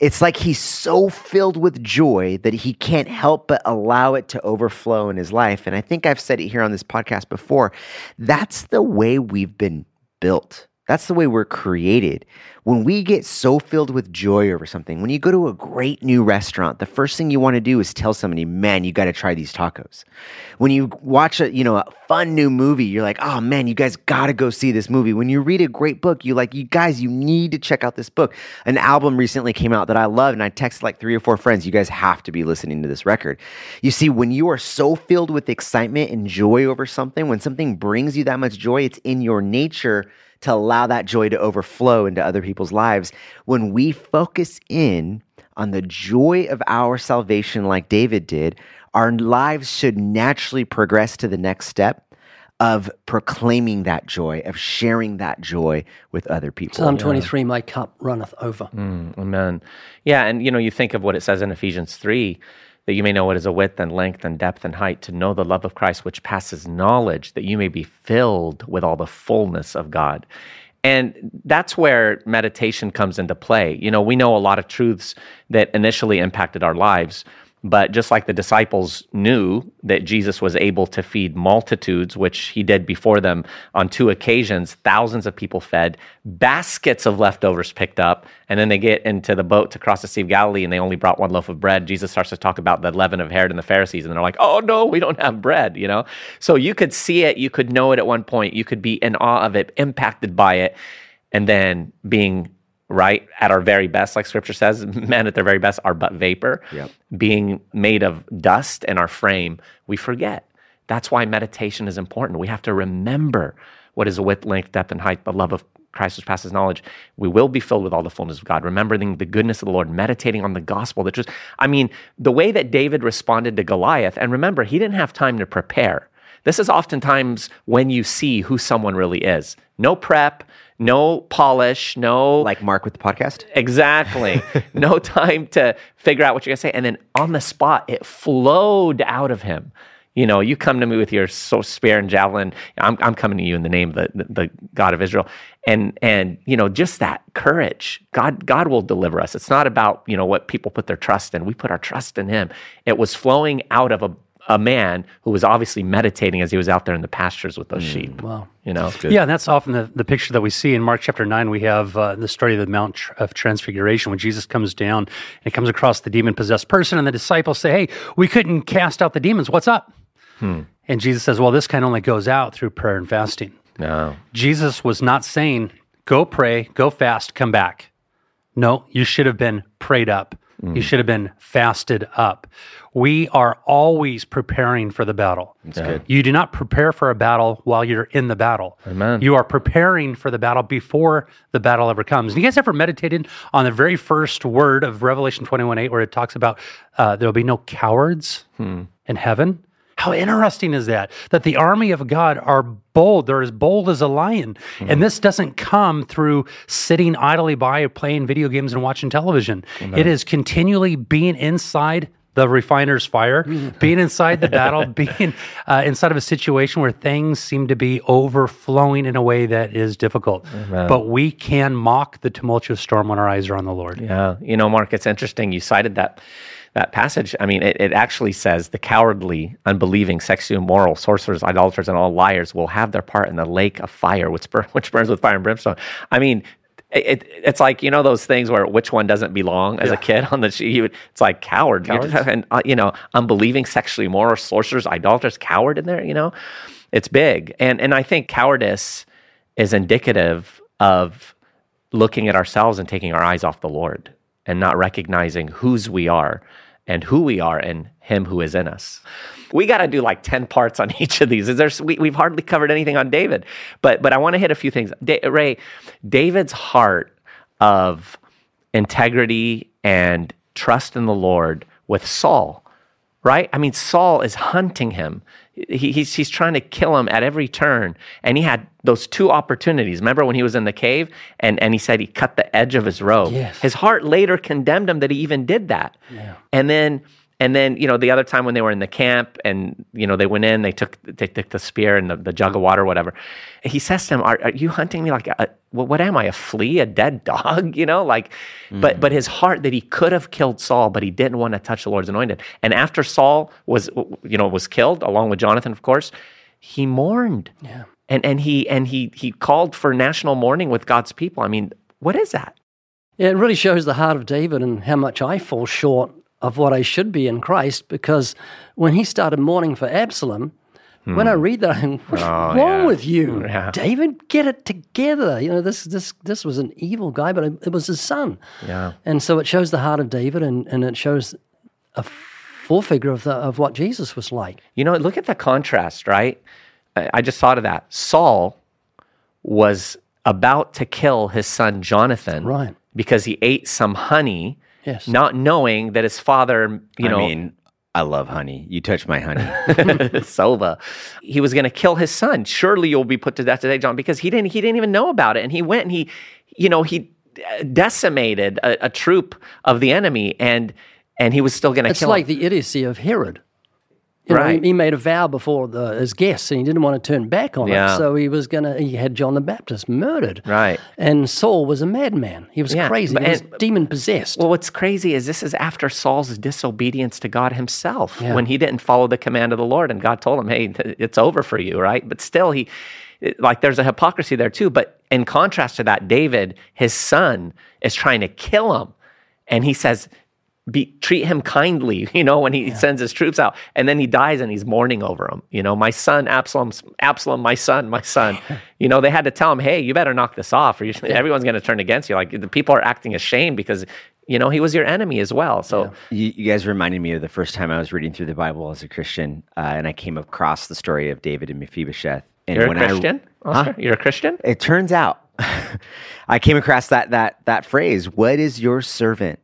it's like he's so filled with joy that he can't help but allow it to overflow in his life. And I think I've said it here on this podcast before. That's the way we've been built. That's the way we're created. When we get so filled with joy over something, when you go to a great new restaurant, the first thing you want to do is tell somebody, man, you got to try these tacos. When you watch a, you know, a fun new movie, you're like, oh man, you guys got to go see this movie. When you read a great book, you're like, you guys, you need to check out this book. An album recently came out that I love, and I texted like three or four friends, you guys have to be listening to this record. You see, when you are so filled with excitement and joy over something, when something brings you that much joy, it's in your nature to allow that joy to overflow into other people's lives. When we focus in on the joy of our salvation like David did, our lives should naturally progress to the next step of proclaiming that joy, of sharing that joy with other people. Psalm twenty-three, my cup runneth over. Mm, amen. Yeah, and you know, you think of what it says in Ephesians three, that you may know what is a width and length and depth and height, to know the love of Christ which passes knowledge, that you may be filled with all the fullness of God. And that's where meditation comes into play. You know, we know a lot of truths that initially impacted our lives, but just like the disciples knew that Jesus was able to feed multitudes, which he did before them on two occasions, thousands of people fed, baskets of leftovers picked up, and then they get into the boat to cross the Sea of Galilee and they only brought one loaf of bread. Jesus starts to talk about the leaven of Herod and the Pharisees, and they're like, oh no, we don't have bread, you know? So you could see it, you could know it at one point, you could be in awe of it, impacted by it, and then being right? At our very best, like scripture says, men at their very best are but vapor. Yep. Being made of dust in our frame, we forget. That's why meditation is important. We have to remember what is a width, length, depth, and height, the love of Christ which passes knowledge. We will be filled with all the fullness of God, remembering the goodness of the Lord, meditating on the gospel. That just, I mean, the way that David responded to Goliath, and remember, he didn't have time to prepare. This is oftentimes when you see who someone really is. No prep, no polish, no... Like Mark with the podcast? Exactly. No time to figure out what you're going to say. And then on the spot, it flowed out of him. You know, you come to me with your spear and javelin. I'm, I'm coming to you in the name of the, the, the God of Israel. And, and you know, just that courage. God, God will deliver us. It's not about, you know, what people put their trust in. We put our trust in him. It was flowing out of a a man who was obviously meditating as he was out there in the pastures with those mm, sheep. Wow. You know? That's good. Yeah, and that's often the, the picture that we see in Mark chapter nine. We have uh, the story of the Mount of Transfiguration when Jesus comes down and he comes across the demon-possessed person, and the disciples say, hey, we couldn't cast out the demons. What's up? Hmm. And Jesus says, well, this kind only goes out through prayer and fasting. No. Jesus was not saying, go pray, go fast, come back. No, you should have been prayed up. Mm. You should have been fasted up. We are always preparing for the battle. That's yeah. good. You do not prepare for a battle while you're in the battle. Amen. You are preparing for the battle before the battle ever comes. And you guys ever meditated on the very first word of Revelation twenty-one eight where it talks about uh, there will be no cowards hmm. in heaven? How interesting is that? That the army of God are bold. They're as bold as a lion. Mm. And this doesn't come through sitting idly by or playing video games and watching television. Amen. It is continually being inside the refiner's fire, being inside the battle, being uh, inside of a situation where things seem to be overflowing in a way that is difficult. Amen. But we can mock the tumultuous storm when our eyes are on the Lord. Yeah. You know, Mark, it's interesting. You cited that. That passage, I mean, it, it actually says the cowardly, unbelieving, sexually immoral, sorcerers, idolaters, and all liars will have their part in the lake of fire, which, burn, which burns with fire and brimstone. I mean, it, it, it's like, you know, those things where which one doesn't belong as yeah. a kid on the sheet. It's like coward. Cowards. And, uh, you know, unbelieving, sexually immoral, sorcerers, idolaters, coward in there, you know? It's big. And, and I think cowardice is indicative of looking at ourselves and taking our eyes off the Lord and not recognizing whose we are and who we are in Him who is in us. We got to do like ten parts on each of these. There's, we, we've hardly covered anything on David, but but I want to hit a few things. Da- Ray, David's heart of integrity and trust in the Lord with Saul, right? I mean, Saul is hunting him. He, he's, he's trying to kill him at every turn, and he had those two opportunities. Remember when he was in the cave, and, and he said he cut the edge of his robe? Yes. His heart later condemned him that he even did that. Yeah. And then, and then you know, the other time when they were in the camp, and you know, they went in, they took, they took the spear and the, the jug of water, whatever. He says to him, "Are, are you hunting me like a, well, what am I, a flea, a dead dog?" You know, like, mm. but but his heart that he could have killed Saul, but he didn't want to touch the Lord's anointed. And after Saul was, you know, was killed along with Jonathan, of course, he mourned. Yeah. And and he and he he called for national mourning with God's people. I mean, what is that? Yeah, it really shows the heart of David and how much I fall short of what I should be in Christ, because when he started mourning for Absalom, hmm. when I read that, I'm, what's oh, wrong yeah. with you, yeah. David? Get it together. You know, this this this was an evil guy, but it was his son. Yeah. And so it shows the heart of David, and, and it shows a forefigure of the, of what Jesus was like. You know, look at the contrast, right? I just thought of that. Saul was about to kill his son Jonathan, right, because he ate some honey, yes, not knowing that his father, you I know... I mean, I love honey. You touch my honey. Sova. He was going to kill his son. Surely you'll be put to death today, John, because he didn't He didn't even know about it. And he went and he, you know, he decimated a, a troop of the enemy, and and he was still going to kill like him. It's like the idiocy of Herod. You know, right. He, he made a vow before the, his guests, and he didn't want to turn back on yeah. it. So he was gonna. He had John the Baptist murdered. Right. And Saul was a madman. He was yeah, crazy. But, he was demon possessed. Well, what's crazy is this is after Saul's disobedience to God Himself, yeah. when he didn't follow the command of the Lord, and God told him, "Hey, it's over for you." Right. But still, he like there's a hypocrisy there too. But in contrast to that, David, his son, is trying to kill him, and he says, Be, treat him kindly, you know, when he yeah. sends his troops out. And then he dies and he's mourning over him. You know, my son, Absalom, Absalom, my son, my son. You know, they had to tell him, hey, you better knock this off, or you, yeah. everyone's going to turn against you. Like, the people are acting ashamed because, you know, he was your enemy as well. So yeah. you, you guys reminded me of the first time I was reading through the Bible as a Christian, uh, and I came across the story of David and Mephibosheth. And You're when a Christian? I, huh? You're a Christian? It turns out, I came across that that that phrase, what is your servant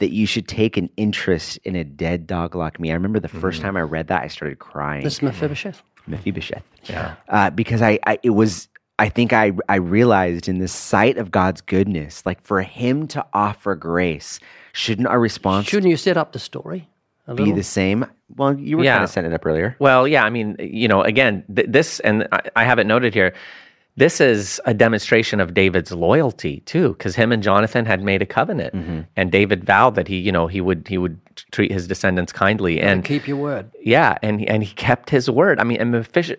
that you should take an interest in a dead dog like me? I remember the first mm-hmm. time I read that, I started crying. This is Mephibosheth. Mephibosheth. Yeah. Uh, because I, I, it was, I think I, I realized in the sight of God's goodness, like for Him to offer grace, shouldn't our response— Shouldn't you set up the story a little? Be the same? Well, you were yeah. kind of setting it up earlier. Well, yeah, I mean, you know, again, th- this, and I, I have it noted here, this is a demonstration of David's loyalty too, because him and Jonathan had made a covenant, mm-hmm. and David vowed that he, you know, he would he would treat his descendants kindly and, and keep your word. Yeah, and and he kept his word. I mean, and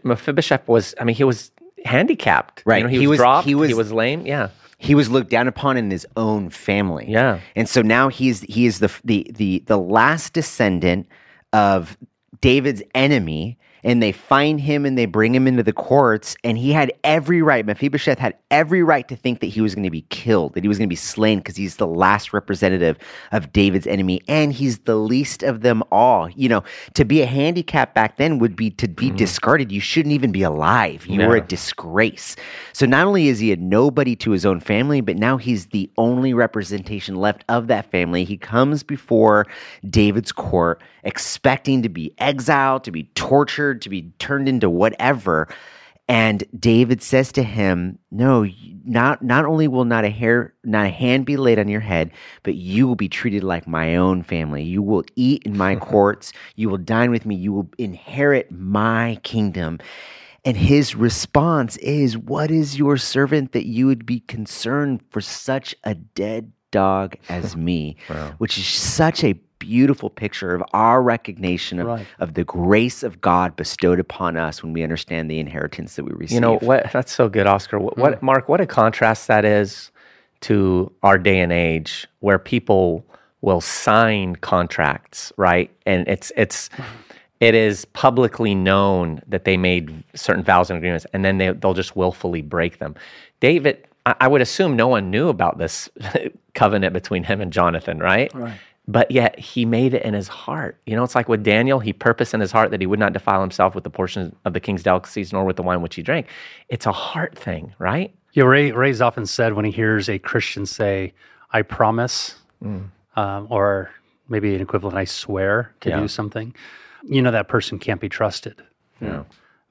Mephibosheth was, I mean, he was handicapped. Right, you know, he, he was, was dropped. He was, he was lame. Yeah, he was looked down upon in his own family. Yeah, and so now he's he is the the the the last descendant of David's enemy. and they find him and they bring him into the courts, and he had every right, Mephibosheth had every right to think that he was going to be killed, that he was going to be slain, because he's the last representative of David's enemy, and he's the least of them all. You know, to be a handicap back then would be to be mm-hmm. discarded. You shouldn't even be alive. You no. were a disgrace. So not only is he a nobody to his own family, but now he's the only representation left of that family. He comes before David's court expecting to be exiled, to be tortured, to be turned into whatever. And David says to him, no, not not only will not a hair, not a hand be laid on your head, but you will be treated like my own family. You will eat in my courts. You will dine with me. You will inherit my kingdom. And his response is, what is your servant that you would be concerned for such a dead dog as me? Wow. Which is such a beautiful picture of our recognition of, right. of the grace of God bestowed upon us when we understand the inheritance that we receive. You know, what, that's so good, Oscar. What, mm. what, Mark, what a contrast that is to our day and age where people will sign contracts, right? And it's it's it is publicly known that they made certain vows and agreements, and then they, they'll just willfully break them. David, I, I would assume no one knew about this covenant between him and Jonathan, right? Right. But yet he made it in his heart. You know, it's like with Daniel, he purposed in his heart that he would not defile himself with the portion of the king's delicacies, nor with the wine which he drank. It's a heart thing, right? Yeah, Ray, Ray's often said when he hears a Christian say, I promise, mm. um, or maybe an equivalent, I swear to yeah. do something, you know that person can't be trusted. Yeah.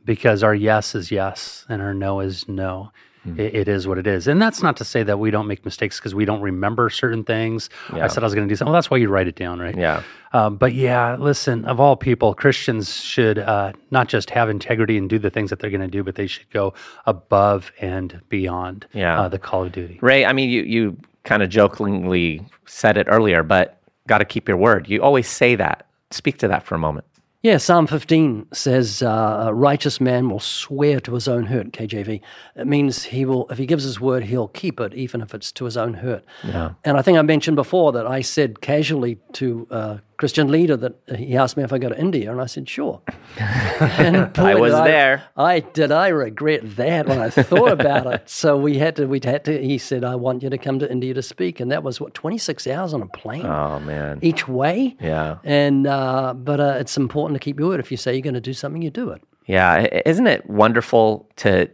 Because our yes is yes, and our no is no. It, it is what it is. And that's not to say that we don't make mistakes because we don't remember certain things. Yeah. I said I was going to do something. Well, that's why you write it down, right? Yeah. Um, but yeah, listen, of all people, Christians should uh, not just have integrity and do the things that they're going to do, but they should go above and beyond yeah. uh, the call of duty. Ray, I mean, you, you kind of jokingly said it earlier, but got to keep your word. You always say that. Speak to that for a moment. Yeah, Psalm fifteen says, uh, a righteous man will swear to his own hurt, K J V. It means he will, if he gives his word, he'll keep it, even if it's to his own hurt. Yeah. And I think I mentioned before that I said casually to a Christian leader that he asked me if I go to India, and I said, sure. And boy, I was I, there. I Did I regret that when I thought about it. So we had to, we had to, he said, I want you to come to India to speak. And that was, what, twenty-six hours on a plane? Oh, man. Each way? Yeah. And, uh, but uh, it's important to keep your word. If you say you're going to do something, you do it. Yeah. Isn't it wonderful to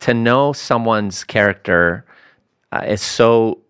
to know someone's character uh, is so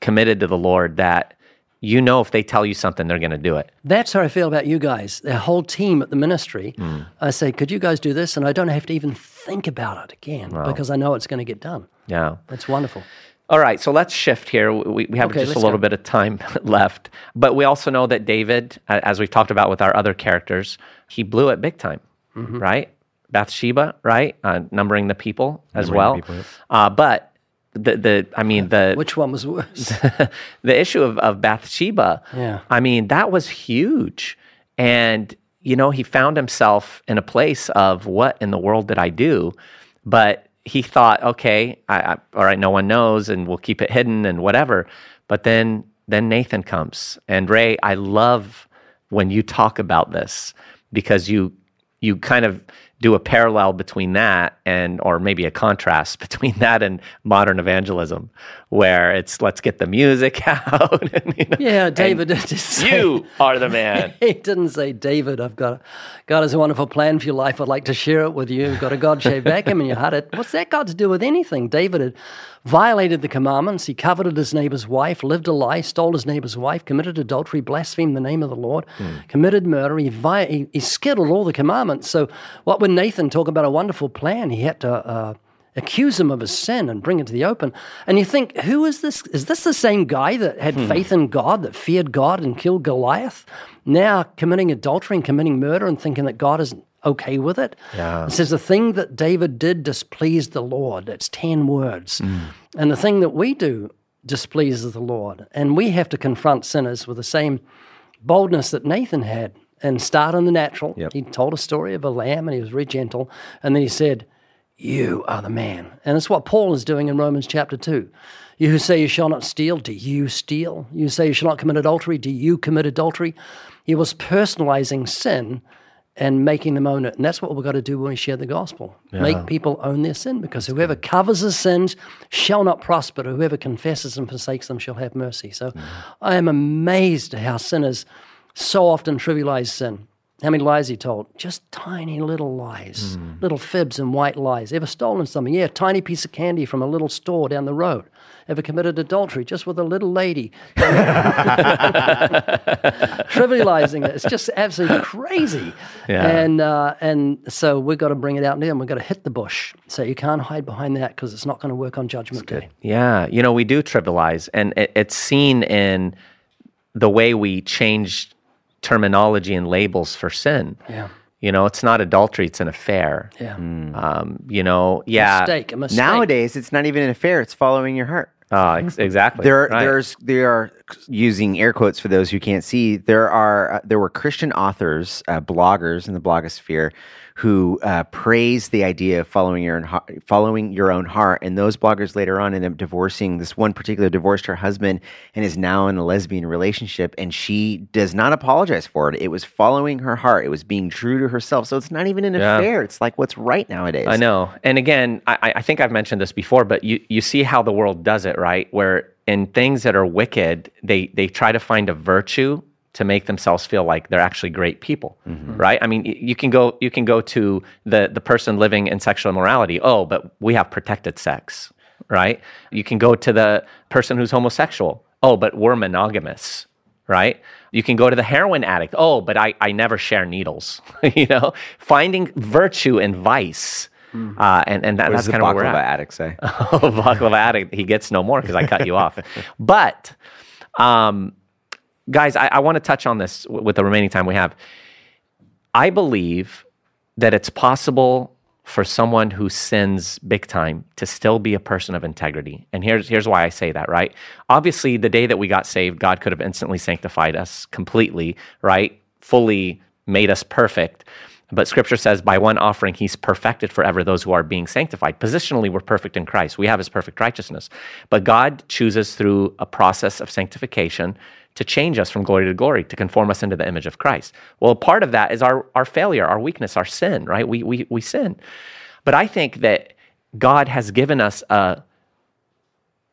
committed to the Lord that you know if they tell you something, they're going to do it. That's how I feel about you guys, the whole team at the ministry. Mm. I say, could you guys do this? And I don't have to even think about it again wow. because I know it's going to get done. Yeah. That's wonderful. All right, so let's shift here. We, we have okay, just a little go. bit of time left, but we also know that David, as we've talked about with our other characters, he blew it big time, mm-hmm. right? Bathsheba, right? Uh, numbering the people as numbering well. People, yes. uh, but the the I mean the which one was worse? The issue of of Bathsheba. Yeah. I mean that was huge, and you know he found himself in a place of what in the world did I do, but. He thought, okay, I, I, all right, no one knows, and we'll keep it hidden and whatever. But then, then Nathan comes, and Ray, I love when you talk about this because you you kind of do a parallel between that and, or maybe a contrast between that and modern evangelism, where it's let's get the music out. And, you know, yeah, David just say, you are the man. He didn't say, David, I've got a, God has a wonderful plan for your life. I'd like to share it with you. You've got a God-shaped vacuum in your heart. It, what's that got to do with anything? David had violated the commandments. He coveted his neighbor's wife, lived a lie, stole his neighbor's wife, committed adultery, blasphemed the name of the Lord, mm. committed murder. He, vi- he, he skittled all the commandments. So what When Nathan talked about a wonderful plan, he had to uh, accuse him of his sin and bring it to the open. And you think, who is this? Is this the same guy that had hmm. faith in God, that feared God and killed Goliath, now committing adultery and committing murder and thinking that God isn't okay with it? Yeah. It says the thing that David did displeased the Lord. That's ten words. Mm. And the thing that we do displeases the Lord. And we have to confront sinners with the same boldness that Nathan had. And start on the natural. Yep. He told a story of a lamb, and he was very gentle. And then he said, you are the man. And it's what Paul is doing in Romans chapter two. You who say you shall not steal, do you steal? You say you shall not commit adultery, do you commit adultery? He was personalizing sin and making them own it. And that's what we've got to do when we share the gospel. Yeah. Make people own their sin, because whoever covers his sins shall not prosper. Whoever confesses and forsakes them shall have mercy. So yeah. I am amazed at how sinners so often trivialize sin. How many lies he told? Just tiny little lies, mm. little fibs and white lies. Ever stolen something? Yeah, a tiny piece of candy from a little store down the road. Ever committed adultery? Just with a little lady. Trivializing it. It's just absolutely crazy. Yeah. And uh, and so we've got to bring it out now, and we've got to hit the bush. So you can't hide behind that, because it's not going to work on Judgment Day. Yeah, you know, we do trivialize, and it, it's seen in the way we change terminology and labels for sin. Yeah. You know, it's not adultery, it's an affair. Yeah. Um, you know, yeah. Mistake, a mistake. Nowadays, it's not even an affair, it's following your heart. Uh, ex- exactly. There are, right. there's, there are, using air quotes for those who can't see, there are, uh, there were Christian authors, uh, bloggers in the blogosphere who uh, praised the idea of following your, own heart, following your own heart. And those bloggers later on ended up divorcing. This one particular divorced her husband and is now in a lesbian relationship, and she does not apologize for it. It was following her heart. It was being true to herself. So it's not even an yeah. affair. It's like what's right nowadays. I know. And again, I, I think I've mentioned this before, but you, you see how the world does it, right? Where in things that are wicked, they they try to find a virtue to make themselves feel like they're actually great people, mm-hmm. right? I mean, you can go you can go to the, the person living in sexual immorality. Oh, but we have protected sex, right? You can go to the person who's homosexual. Oh, but we're monogamous, right? You can go to the heroin addict. Oh, but I, I never share needles, you know? Finding virtue in vice. Uh, and and that, that's kind of where we're at. What does the baklava addict say? Oh, baklava addict, he gets no more because I cut you off. But, um, guys, I, I want to touch on this w- with the remaining time we have. I believe that it's possible for someone who sins big time to still be a person of integrity. And here's here's why I say that, right? Obviously, the day that we got saved, God could have instantly sanctified us completely, right? Fully made us perfect. But Scripture says, by one offering, he's perfected forever those who are being sanctified. Positionally, we're perfect in Christ. We have his perfect righteousness. But God chooses through a process of sanctification to change us from glory to glory, to conform us into the image of Christ. Well, part of that is our, our failure, our weakness, our sin, right? We, we, we sin. But I think that God has given us a,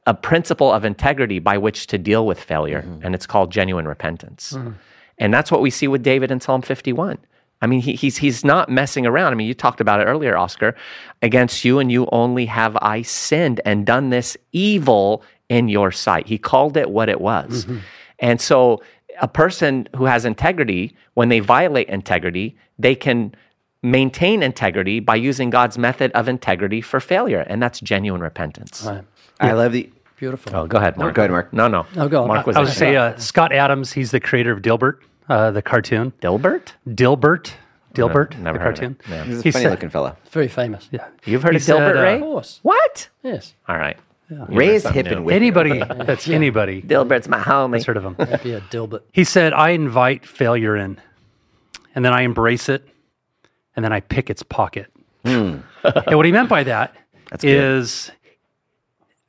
a principle of integrity by which to deal with failure, mm-hmm. and it's called genuine repentance. Mm-hmm. And that's what we see with David in Psalm fifty-one. I mean, he, he's he's not messing around. I mean, you talked about it earlier, Oscar. Against you and you only have I sinned and done this evil in your sight. He called it what it was. Mm-hmm. And so a person who has integrity, when they violate integrity, they can maintain integrity by using God's method of integrity for failure. And that's genuine repentance. Right. Yeah. I love the... Beautiful. Oh, go ahead, Mark. No, go ahead, Mark. No, no. Oh, go on. Mark was I, I was going to say, uh, Scott Adams, he's the creator of Dilbert. Uh, the cartoon. Dilbert? Dilbert. Dilbert, no, never the heard cartoon. Of yeah. He's a he funny-looking fellow. Very famous, yeah. You've heard he of said, Dilbert, uh, Ray? Of course. What? Yes. All right. Yeah. Ray's hip new. And wicked. Anybody, that's yeah. anybody. Dilbert's my homie. I've heard of him. That'd be a Dilbert. He said, I invite failure in, and then I embrace it, and then I pick its pocket. Mm. And what he meant by that that's is good.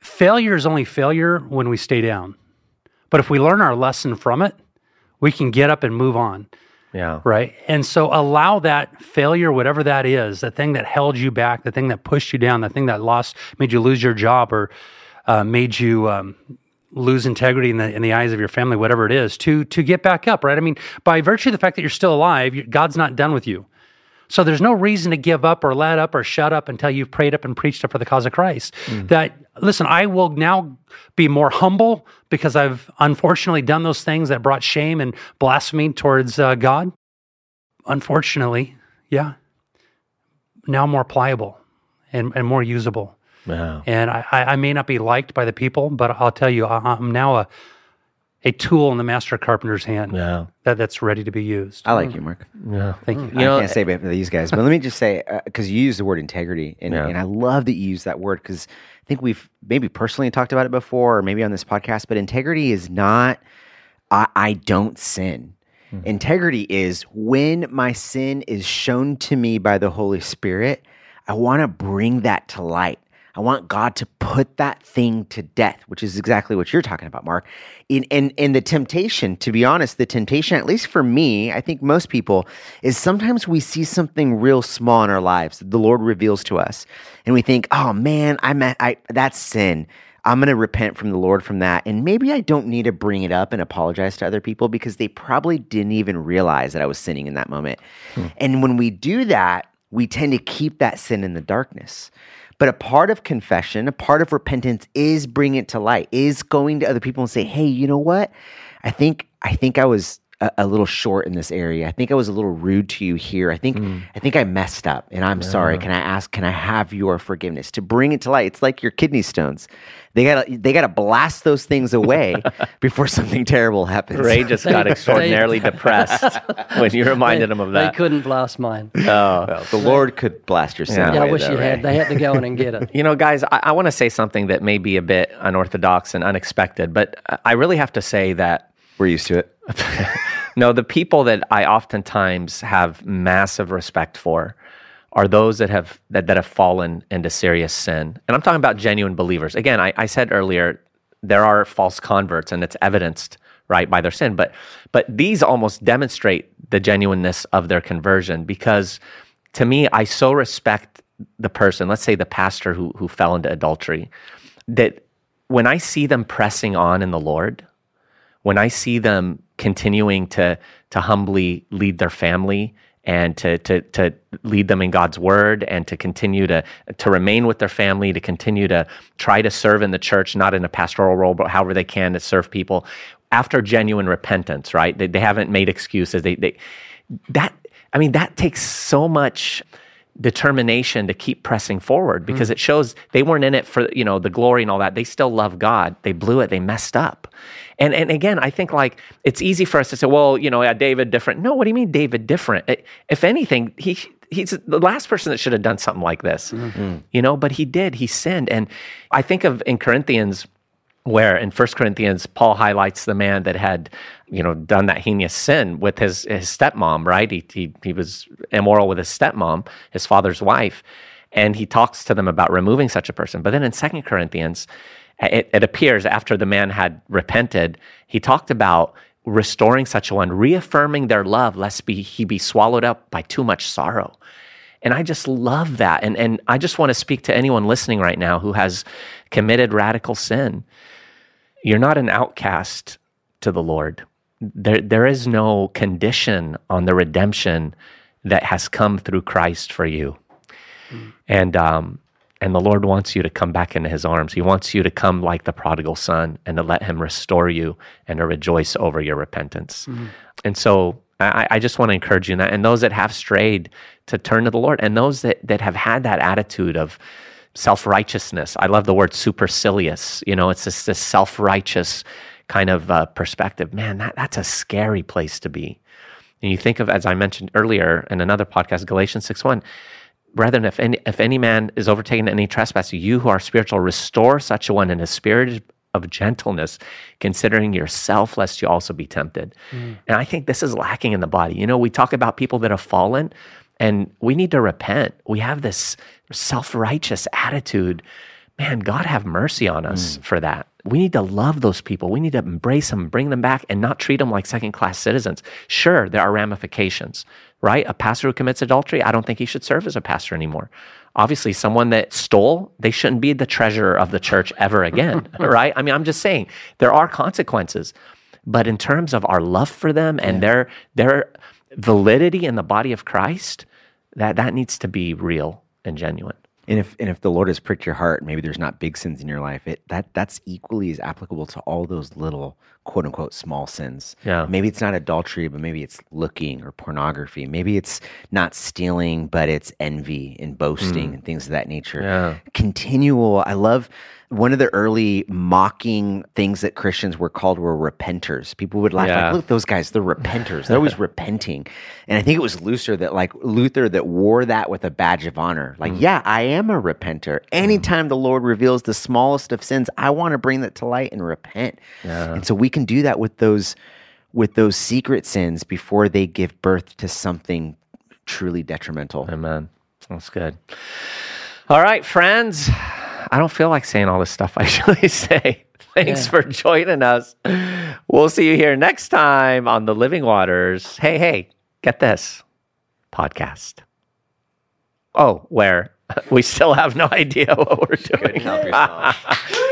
Failure is only failure when we stay down. But if we learn our lesson from it, we can get up and move on, yeah. right? And so allow that failure, whatever that is, the thing that held you back, the thing that pushed you down, the thing that lost, made you lose your job or uh, made you um, lose integrity in the in the eyes of your family, whatever it is, to to get back up, right? I mean, by virtue of the fact that you're still alive, you, God's not done with you. So there's no reason to give up or let up or shut up until you've prayed up and preached up for the cause of Christ. Mm. That, listen, I will now be more humble because I've unfortunately done those things that brought shame and blasphemy towards uh, God. Unfortunately, yeah. Now more pliable and, and more usable. Wow. And I, I may not be liked by the people, but I'll tell you, I'm now a a tool in the master carpenter's hand yeah. that, that's ready to be used. I like you, Mark. Yeah. Thank you. you I know, can't say about these guys, but let me just say, because uh, you use the word integrity, and, yeah. and I love that you use that word, because I think we've maybe personally talked about it before, or maybe on this podcast, but integrity is not, I, I don't sin. Mm-hmm. Integrity is when my sin is shown to me by the Holy Spirit, I want to bring that to light. I want God to put that thing to death, which is exactly what you're talking about, Mark. In and and the temptation, to be honest, the temptation, at least for me, I think most people, is sometimes we see something real small in our lives that the Lord reveals to us, and we think, "Oh man, I'm at, I that's sin. I'm going to repent from the Lord from that, and maybe I don't need to bring it up and apologize to other people because they probably didn't even realize that I was sinning in that moment." Hmm. And when we do that, we tend to keep that sin in the darkness. But a part of confession, a part of repentance is bringing it to light, is going to other people and say, "Hey, you know what? I think I think I was a, a little short in this area. I think I was a little rude to you here. I think mm. I think I messed up, and I'm yeah. sorry. Can I ask? Can I have your forgiveness?" To bring it to light, it's like your kidney stones. They gotta they gotta blast those things away before something terrible happens. Ray just got extraordinarily depressed when you reminded they, him of that. They couldn't blast mine. Oh, well, the Lord could blast your sin. Yeah, away, I wish though, you Ray. Had. They had to go in and get it. You know, guys, I, I want to say something that may be a bit unorthodox and unexpected, but I really have to say that we're used to it. No, the people that I oftentimes have massive respect for are those that have that, that have fallen into serious sin. And I'm talking about genuine believers. Again, I, I said earlier, there are false converts, and it's evidenced, right, by their sin. But but these almost demonstrate the genuineness of their conversion, because to me, I so respect the person, let's say the pastor who who fell into adultery, that when I see them pressing on in the Lord, when I see them continuing to to humbly lead their family, and to to to lead them in God's word, and to continue to to remain with their family, to continue to try to serve in the church, not in a pastoral role, but however they can to serve people after genuine repentance, right? They, they haven't made excuses. They they that I mean that takes so much determination to keep pressing forward, because mm. it shows they weren't in it for, you know, the glory and all that. They still love God. They blew it. They messed up. And and again, I think like it's easy for us to say, well, you know, yeah, David different. No, what do you mean David different? It, if anything, he he's the last person that should have done something like this, mm-hmm. you know, but he did, he sinned. And I think of in Corinthians, where in First Corinthians, Paul highlights the man that had, you know, done that heinous sin with his, his stepmom, right? He, he he was immoral with his stepmom, his father's wife, and he talks to them about removing such a person. But then in Second Corinthians, it, it appears after the man had repented, he talked about restoring such one, reaffirming their love, lest be, he be swallowed up by too much sorrow. And I just love that. And, and I just want to speak to anyone listening right now who has committed radical sin. You're not an outcast to the Lord. There, there is no condition on the redemption that has come through Christ for you. Mm. And um, and the Lord wants you to come back into his arms. He wants you to come like the prodigal son and to let him restore you and to rejoice over your repentance. Mm. And so I, I just want to encourage you in that. And those that have strayed, to turn to the Lord. And those that, that have had that attitude of self-righteousness. I love the word supercilious. You know, it's this, this self-righteous kind of uh, perspective. Man, that, that's a scary place to be. And you think of, as I mentioned earlier in another podcast, Galatians six one, brethren, if any, if any man is overtaken in any trespass, you who are spiritual, restore such a one in a spirit of gentleness, considering yourself, lest you also be tempted. Mm. And I think this is lacking in the body. You know, we talk about people that have fallen, and we need to repent. We have this self-righteous attitude. Man, God have mercy on us mm. for that. We need to love those people. We need to embrace them, bring them back, and not treat them like second-class citizens. Sure, there are ramifications, right? A pastor who commits adultery, I don't think he should serve as a pastor anymore. Obviously, someone that stole, they shouldn't be the treasurer of the church ever again, right? I mean, I'm just saying, there are consequences. But in terms of our love for them and yeah. their their... validity in the body of Christ, that that needs to be real and genuine. And if and if the Lord has pricked your heart, maybe there's not big sins in your life, it that that's equally as applicable to all those little quote unquote small sins. Yeah. Maybe it's not adultery, but maybe it's looking or pornography. Maybe it's not stealing, but it's envy and boasting mm. and things of that nature. Yeah. Continual, I love one of the early mocking things that Christians were called were repenters. People would laugh yeah. like, look, those guys, they're repenters. They're always repenting. And I think it was Luther that like Luther that wore that with a badge of honor. Like, mm. yeah, I am a repenter. Anytime mm. the Lord reveals the smallest of sins, I want to bring that to light and repent. Yeah. And so we can do that with those with those secret sins before they give birth to something truly detrimental. Amen. That's good. All right, friends. I don't feel like saying all this stuff I usually say. Thanks yeah. for joining us. We'll see you here next time on the Living Waters. Hey, hey, get this podcast. Oh, where we still have no idea what we're you doing. Help yourself.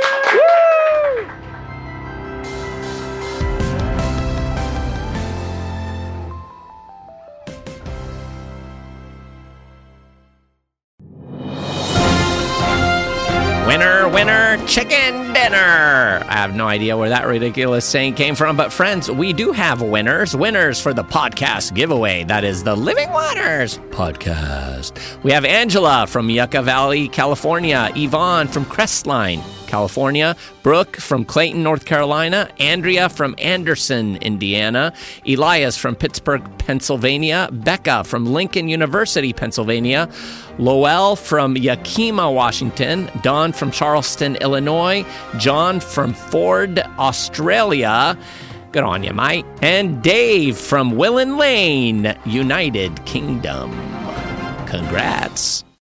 Winner, winner, chicken dinner. I have no idea where that ridiculous saying came from, but friends, we do have winners. Winners for the podcast giveaway. That is the Living Waters podcast. We have Angela from Yucca Valley, California. Yvonne from Crestline, California. Brooke from Clayton, North Carolina. Andrea from Anderson, Indiana. Elias from Pittsburgh, Pennsylvania. Becca from Lincoln University, Pennsylvania. Lowell from Yakima, Washington. Don from Charleston, Illinois. John from Ford, Australia. Good on you, mate. And Dave from Willen Lane, United Kingdom. Congrats.